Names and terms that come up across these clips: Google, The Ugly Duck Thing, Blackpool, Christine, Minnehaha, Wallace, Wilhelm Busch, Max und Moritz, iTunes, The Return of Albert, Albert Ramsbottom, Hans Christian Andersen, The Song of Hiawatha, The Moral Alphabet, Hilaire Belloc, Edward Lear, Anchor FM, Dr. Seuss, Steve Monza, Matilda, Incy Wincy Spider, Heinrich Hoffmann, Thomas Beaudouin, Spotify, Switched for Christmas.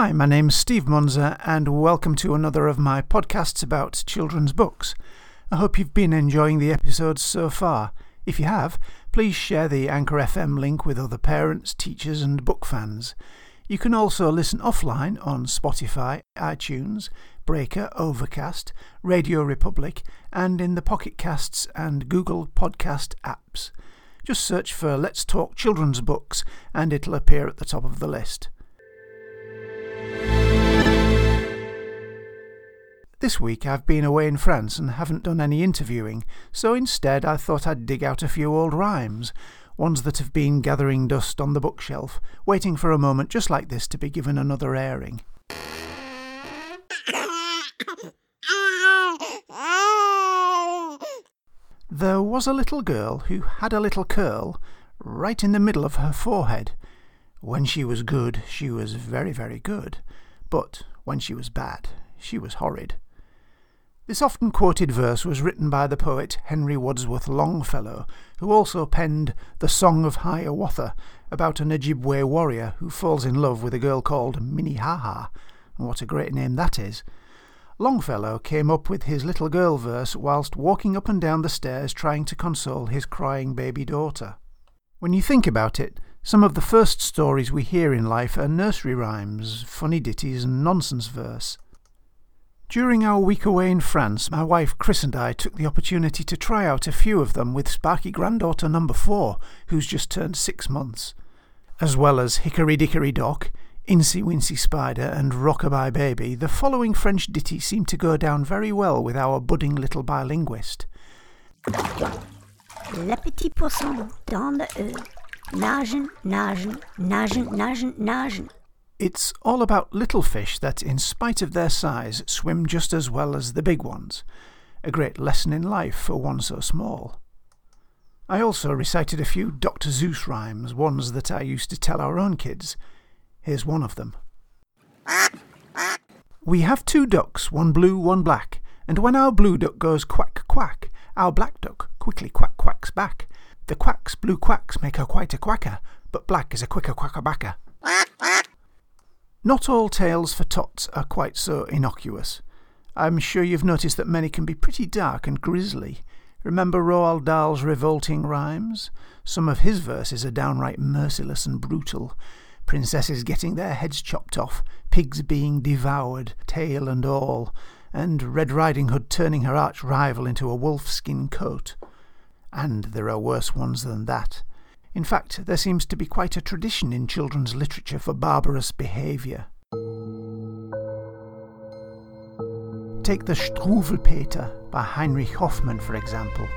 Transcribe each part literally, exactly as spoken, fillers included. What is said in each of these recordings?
Hi, my name's Steve Monza, and welcome to another of my podcasts about children's books. I hope you've been enjoying the episodes so far. If you have, please share the Anchor F M link with other parents, teachers and book fans. You can also listen offline on Spotify, iTunes, Breaker, Overcast, Radio Republic, and in the Pocket Casts and Google Podcast apps. Just search for Let's Talk Children's Books and it'll appear at the top of the list. This week I've been away in France and haven't done any interviewing, so instead I thought I'd dig out a few old rhymes, ones that have been gathering dust on the bookshelf, waiting for a moment just like this to be given another airing. There was a little girl who had a little curl right in the middle of her forehead. When she was good, she was very, very good, but when she was bad, she was horrid. This often quoted verse was written by the poet Henry Wadsworth Longfellow, who also penned The Song of Hiawatha, about an Ojibwe warrior who falls in love with a girl called Minnehaha. And what a great name that is. Longfellow came up with his little girl verse whilst walking up and down the stairs trying to console his crying baby daughter. When you think about it, some of the first stories we hear in life are nursery rhymes, funny ditties and nonsense verse. During our week away in France, my wife Chris and I took the opportunity to try out a few of them with Sparky granddaughter number four, who's just turned six months, as well as Hickory Dickory Dock, Incy Wincy Spider and Rockabye Baby. The following French ditty seemed to go down very well with our budding little bilinguist. Les petits poissons dans le, nagen, nagen, nagen, nagen, nagen. It's all about little fish that, in spite of their size, swim just as well as the big ones. A great lesson in life for one so small. I also recited a few Doctor Seuss rhymes, ones that I used to tell our own kids. Here's one of them. We have two ducks, one blue, one black, and when our blue duck goes quack, quack, our black duck quickly quack, quacks back. The quacks, blue quacks, make her quite a quacker, but black is a quicker quacker-backer. Not all tales for tots are quite so innocuous. I'm sure you've noticed that many can be pretty dark and grisly. Remember Roald Dahl's revolting rhymes? Some of his verses are downright merciless and brutal. Princesses getting their heads chopped off, pigs being devoured, tail and all, and Red Riding Hood turning her arch-rival into a wolf-skin coat. And there are worse ones than that. In fact, there seems to be quite a tradition in children's literature for barbarous behaviour. Take the Struvelpeter by Heinrich Hoffmann, for example,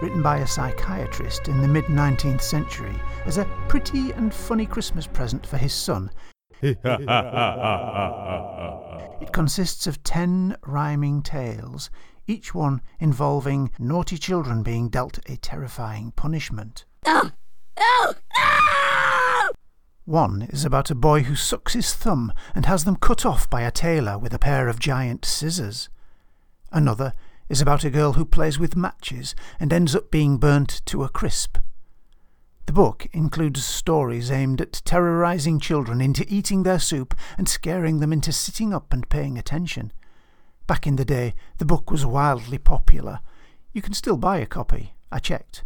written by a psychiatrist in the mid-nineteenth century as a pretty and funny Christmas present for his son. It consists of ten rhyming tales, each one involving naughty children being dealt a terrifying punishment. One is about a boy who sucks his thumb and has them cut off by a tailor with a pair of giant scissors. Another is about a girl who plays with matches and ends up being burnt to a crisp. The book includes stories aimed at terrorising children into eating their soup and scaring them into sitting up and paying attention. Back in the day, the book was wildly popular. You can still buy a copy, I checked.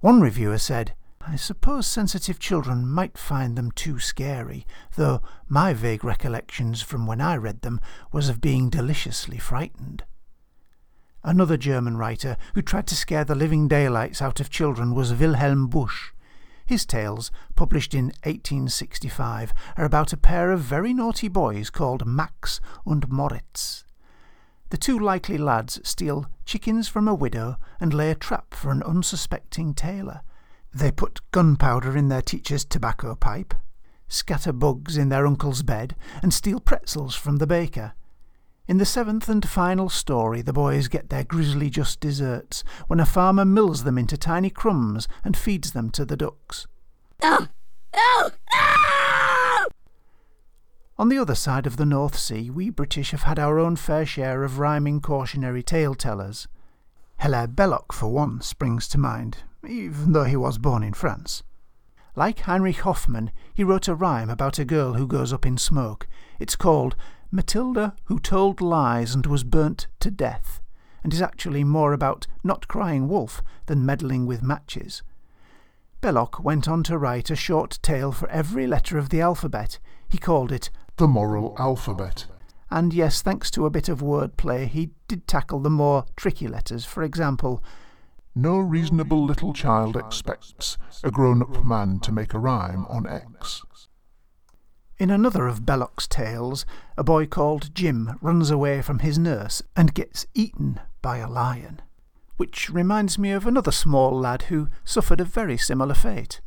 One reviewer said, "I suppose sensitive children might find them too scary, though my vague recollections from when I read them was of being deliciously frightened." Another German writer who tried to scare the living daylights out of children was Wilhelm Busch. His tales, published in eighteen sixty-five, are about a pair of very naughty boys called Max und Moritz. The two likely lads steal chickens from a widow and lay a trap for an unsuspecting tailor. They put gunpowder in their teacher's tobacco pipe, scatter bugs in their uncle's bed, and steal pretzels from the baker. In the seventh and final story, the boys get their grisly just desserts when a farmer mills them into tiny crumbs and feeds them to the ducks. Oh, oh, oh! On the other side of the North Sea, we British have had our own fair share of rhyming cautionary tale-tellers. Hilaire Belloc, for one, springs to mind, even though he was born in France. Like Heinrich Hoffmann, he wrote a rhyme about a girl who goes up in smoke. It's called Matilda Who Told Lies and Was Burnt to Death, and is actually more about not crying wolf than meddling with matches. Belloc went on to write a short tale for every letter of the alphabet. He called it The Moral Alphabet. And yes, thanks to a bit of wordplay, he did tackle the more tricky letters. For example, no reasonable little child expects a grown-up man to make a rhyme on X. In another of Belloc's tales, a boy called Jim runs away from his nurse and gets eaten by a lion, which reminds me of another small lad who suffered a very similar fate.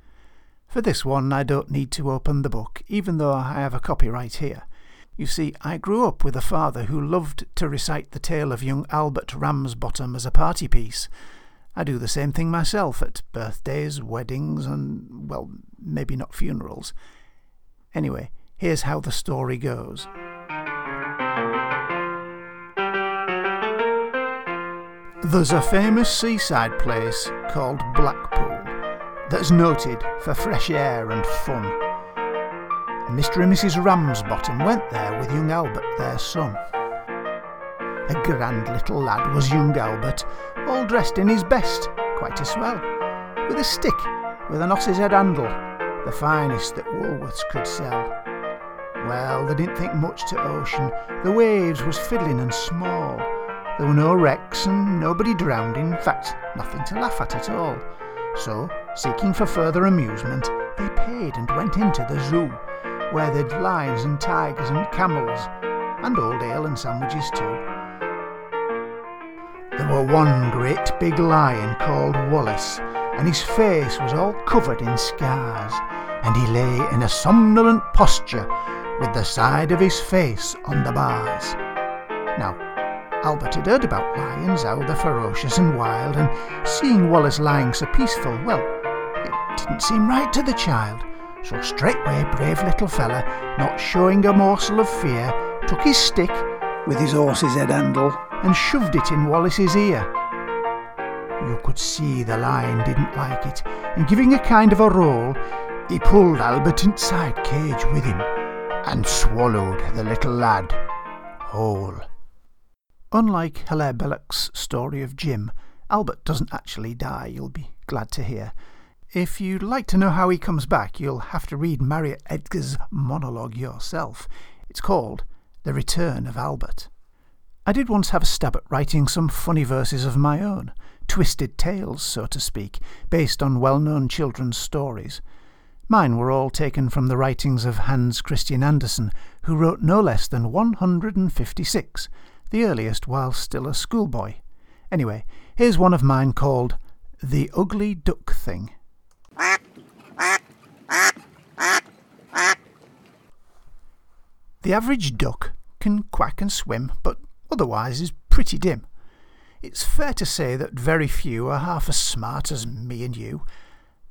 For this one, I don't need to open the book, even though I have a copyright here. You see, I grew up with a father who loved to recite the tale of young Albert Ramsbottom as a party piece. I do the same thing myself at birthdays, weddings, and, well, maybe not funerals. Anyway, here's how the story goes. There's a famous seaside place called Blackpool that's noted for fresh air and fun. Mister and Missus Ramsbottom went there with young Albert, their son. A grand little lad was young Albert, all dressed in his best, quite a swell, with a stick with an oss's head handle, the finest that Woolworths could sell. Well, they didn't think much to ocean, the waves was fiddling and small. There were no wrecks and nobody drowned, in fact, nothing to laugh at at all. So, seeking for further amusement, they paid and went into the zoo, where they'd lions and tigers and camels, and old ale and sandwiches too. There were one great big lion called Wallace, and his face was all covered in scars, and he lay in a somnolent posture with the side of his face on the bars. Now, Albert had heard about lions, how they're ferocious and wild, and seeing Wallace lying so peaceful, well, it didn't seem right to the child. So straightway, brave little fella, not showing a morsel of fear, took his stick with his horse's head handle and shoved it in Wallace's ear. You could see the lion didn't like it, and giving a kind of a roll, he pulled Albert inside cage with him, and swallowed the little lad whole. Unlike Hilaire Belloc's story of Jim, Albert doesn't actually die, you'll be glad to hear. If you'd like to know how he comes back, you'll have to read Marriott Edgar's monologue yourself. It's called The Return of Albert. I did once have a stab at writing some funny verses of my own, twisted tales, so to speak, based on well-known children's stories. Mine were all taken from the writings of Hans Christian Andersen, who wrote no less than one hundred fifty-six, the earliest while still a schoolboy. Anyway, here's one of mine called The Ugly Duck Thing. The average duck can quack and swim, but otherwise is pretty dim. It's fair to say that very few are half as smart as me and you.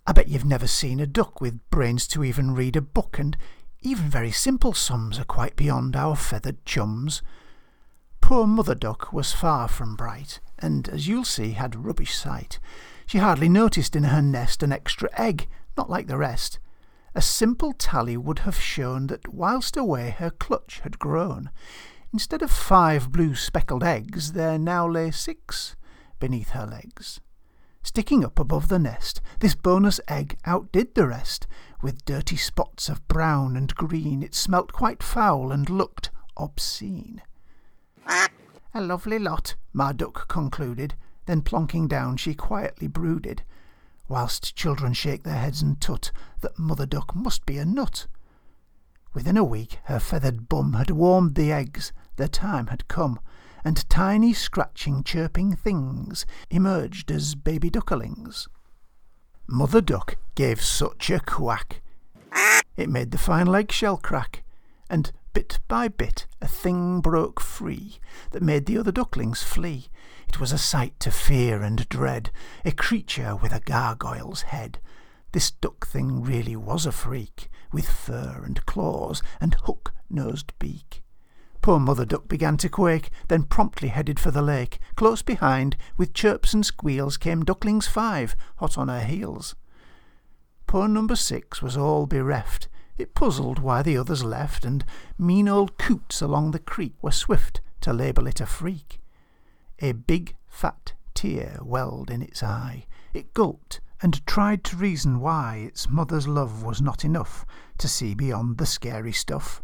I bet you've never seen a duck with brains to even read a book, and even very simple sums are quite beyond our feathered chums. Poor Mother Duck was far from bright, and, as you'll see, had rubbish sight. She hardly noticed in her nest an extra egg, not like the rest. A simple tally would have shown that whilst away her clutch had grown. Instead of five blue speckled eggs, there now lay six beneath her legs. Sticking up above the nest, this bonus egg outdid the rest. With dirty spots of brown and green, it smelt quite foul and looked obscene. A lovely lot, my duck concluded, then plonking down she quietly brooded, whilst children shake their heads and tut that Mother Duck must be a nut. Within a week her feathered bum had warmed the eggs, their time had come, and tiny scratching chirping things emerged as baby ducklings. Mother Duck gave such a quack, it made the final eggshell crack, and bit by bit a thing broke free that made the other ducklings flee. It was a sight to fear and dread, a creature with a gargoyle's head. This duck thing really was a freak, with fur and claws and hook-nosed beak. Poor Mother Duck began to quake, then promptly headed for the lake. Close behind, with chirps and squeals, came ducklings five, hot on her heels. Poor number six was all bereft. It puzzled why the others left, and mean old coots along the creek were swift to label it a freak. A big, fat tear welled in its eye. It gulped and tried to reason why its mother's love was not enough to see beyond the scary stuff.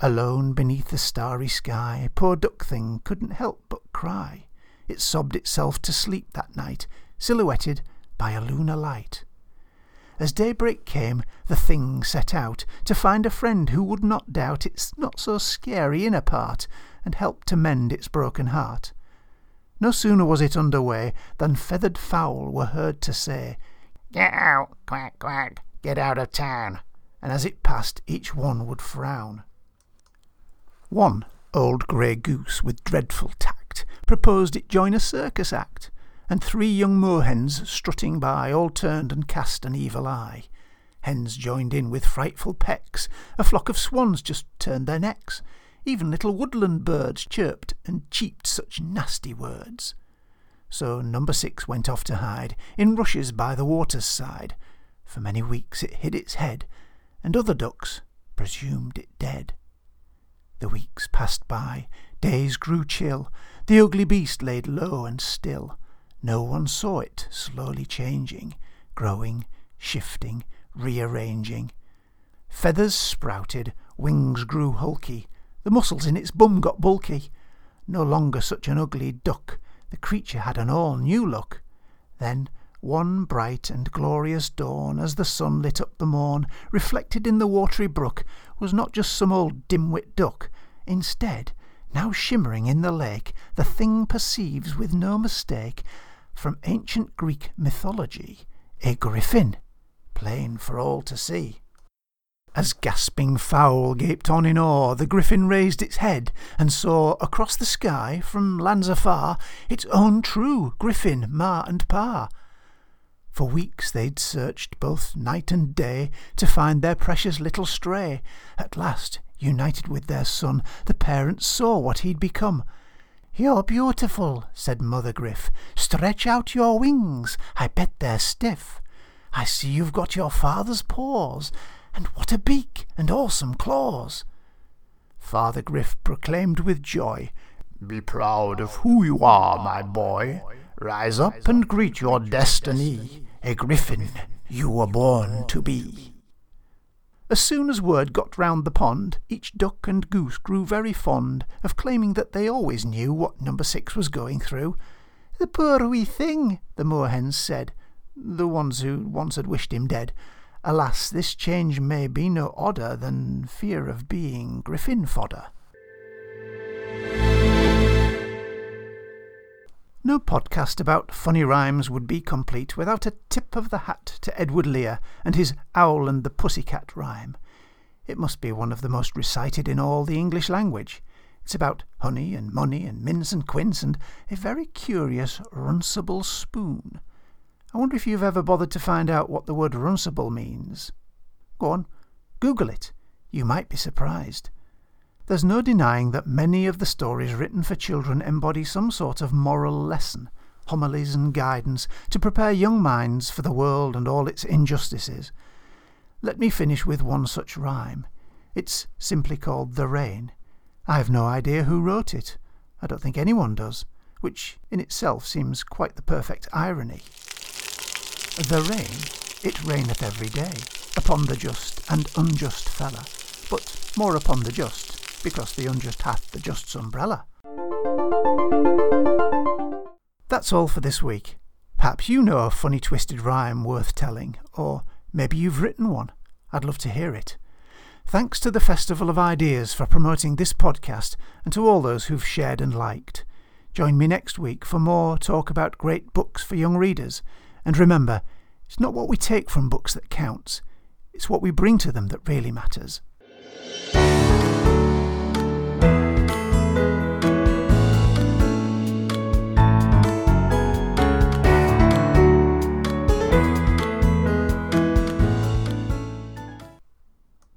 Alone beneath the starry sky, poor duck thing couldn't help but cry. It sobbed itself to sleep that night, silhouetted by a lunar light. As daybreak came, the thing set out to find a friend who would not doubt its not-so-scary inner part and help to mend its broken heart. No sooner was it underway than feathered fowl were heard to say, "Get out, quack, quack, get out of town," and as it passed, each one would frown. One old grey goose with dreadful tact proposed it join a circus act, and three young moorhens strutting by all turned and cast an evil eye. Hens joined in with frightful pecks, a flock of swans just turned their necks, even little woodland birds chirped and cheeped such nasty words. So number six went off to hide in rushes by the water's side. For many weeks it hid its head, and other ducks presumed it dead. The weeks passed by, days grew chill, the ugly beast laid low and still. No one saw it slowly changing, growing, shifting, rearranging. Feathers sprouted, wings grew hulky, the muscles in its bum got bulky. No longer such an ugly duck, the creature had an all-new look. Then one bright and glorious dawn, as the sun lit up the morn, reflected in the watery brook, was not just some old dimwit duck. Instead, now shimmering in the lake, the thing perceives with no mistake, from ancient Greek mythology, a griffin, plain for all to see. As gasping fowl gaped on in awe, the griffin raised its head and saw, across the sky, from lands afar, its own true griffin, ma and pa. For weeks they'd searched both night and day to find their precious little stray. At last, united with their son, the parents saw what he'd become. "You're beautiful," said Mother Griff. "Stretch out your wings, I bet they're stiff. I see you've got your father's paws, and what a beak and awesome claws." Father Griff proclaimed with joy, "Be proud of who you are, my boy. Rise up and greet your destiny. A griffin you were born to be." As soon as word got round the pond, each duck and goose grew very fond of claiming that they always knew what number six was going through. "The poor wee thing," the moorhens said, the ones who once had wished him dead. "Alas, this change may be no odder than fear of being griffin fodder." No podcast about funny rhymes would be complete without a tip of the hat to Edward Lear and his Owl and the Pussycat rhyme. It must be one of the most recited in all the English language. It's about honey and money and mince and quince and a very curious runcible spoon. I wonder if you've ever bothered to find out what the word runcible means. Go on, Google it. You might be surprised. There's no denying that many of the stories written for children embody some sort of moral lesson, homilies and guidance to prepare young minds for the world and all its injustices. Let me finish with one such rhyme. It's simply called The Rain. I've no idea who wrote it. I don't think anyone does, which in itself seems quite the perfect irony. The rain, it raineth every day, upon the just and unjust fella, but more upon the just, because the unjust hath the just's umbrella. That's all for this week. Perhaps you know a funny twisted rhyme worth telling, or maybe you've written one. I'd love to hear it. Thanks to the Festival of Ideas for promoting this podcast, and to all those who've shared and liked. Join me next week for more talk about great books for young readers. And remember, it's not what we take from books that counts. It's what we bring to them that really matters.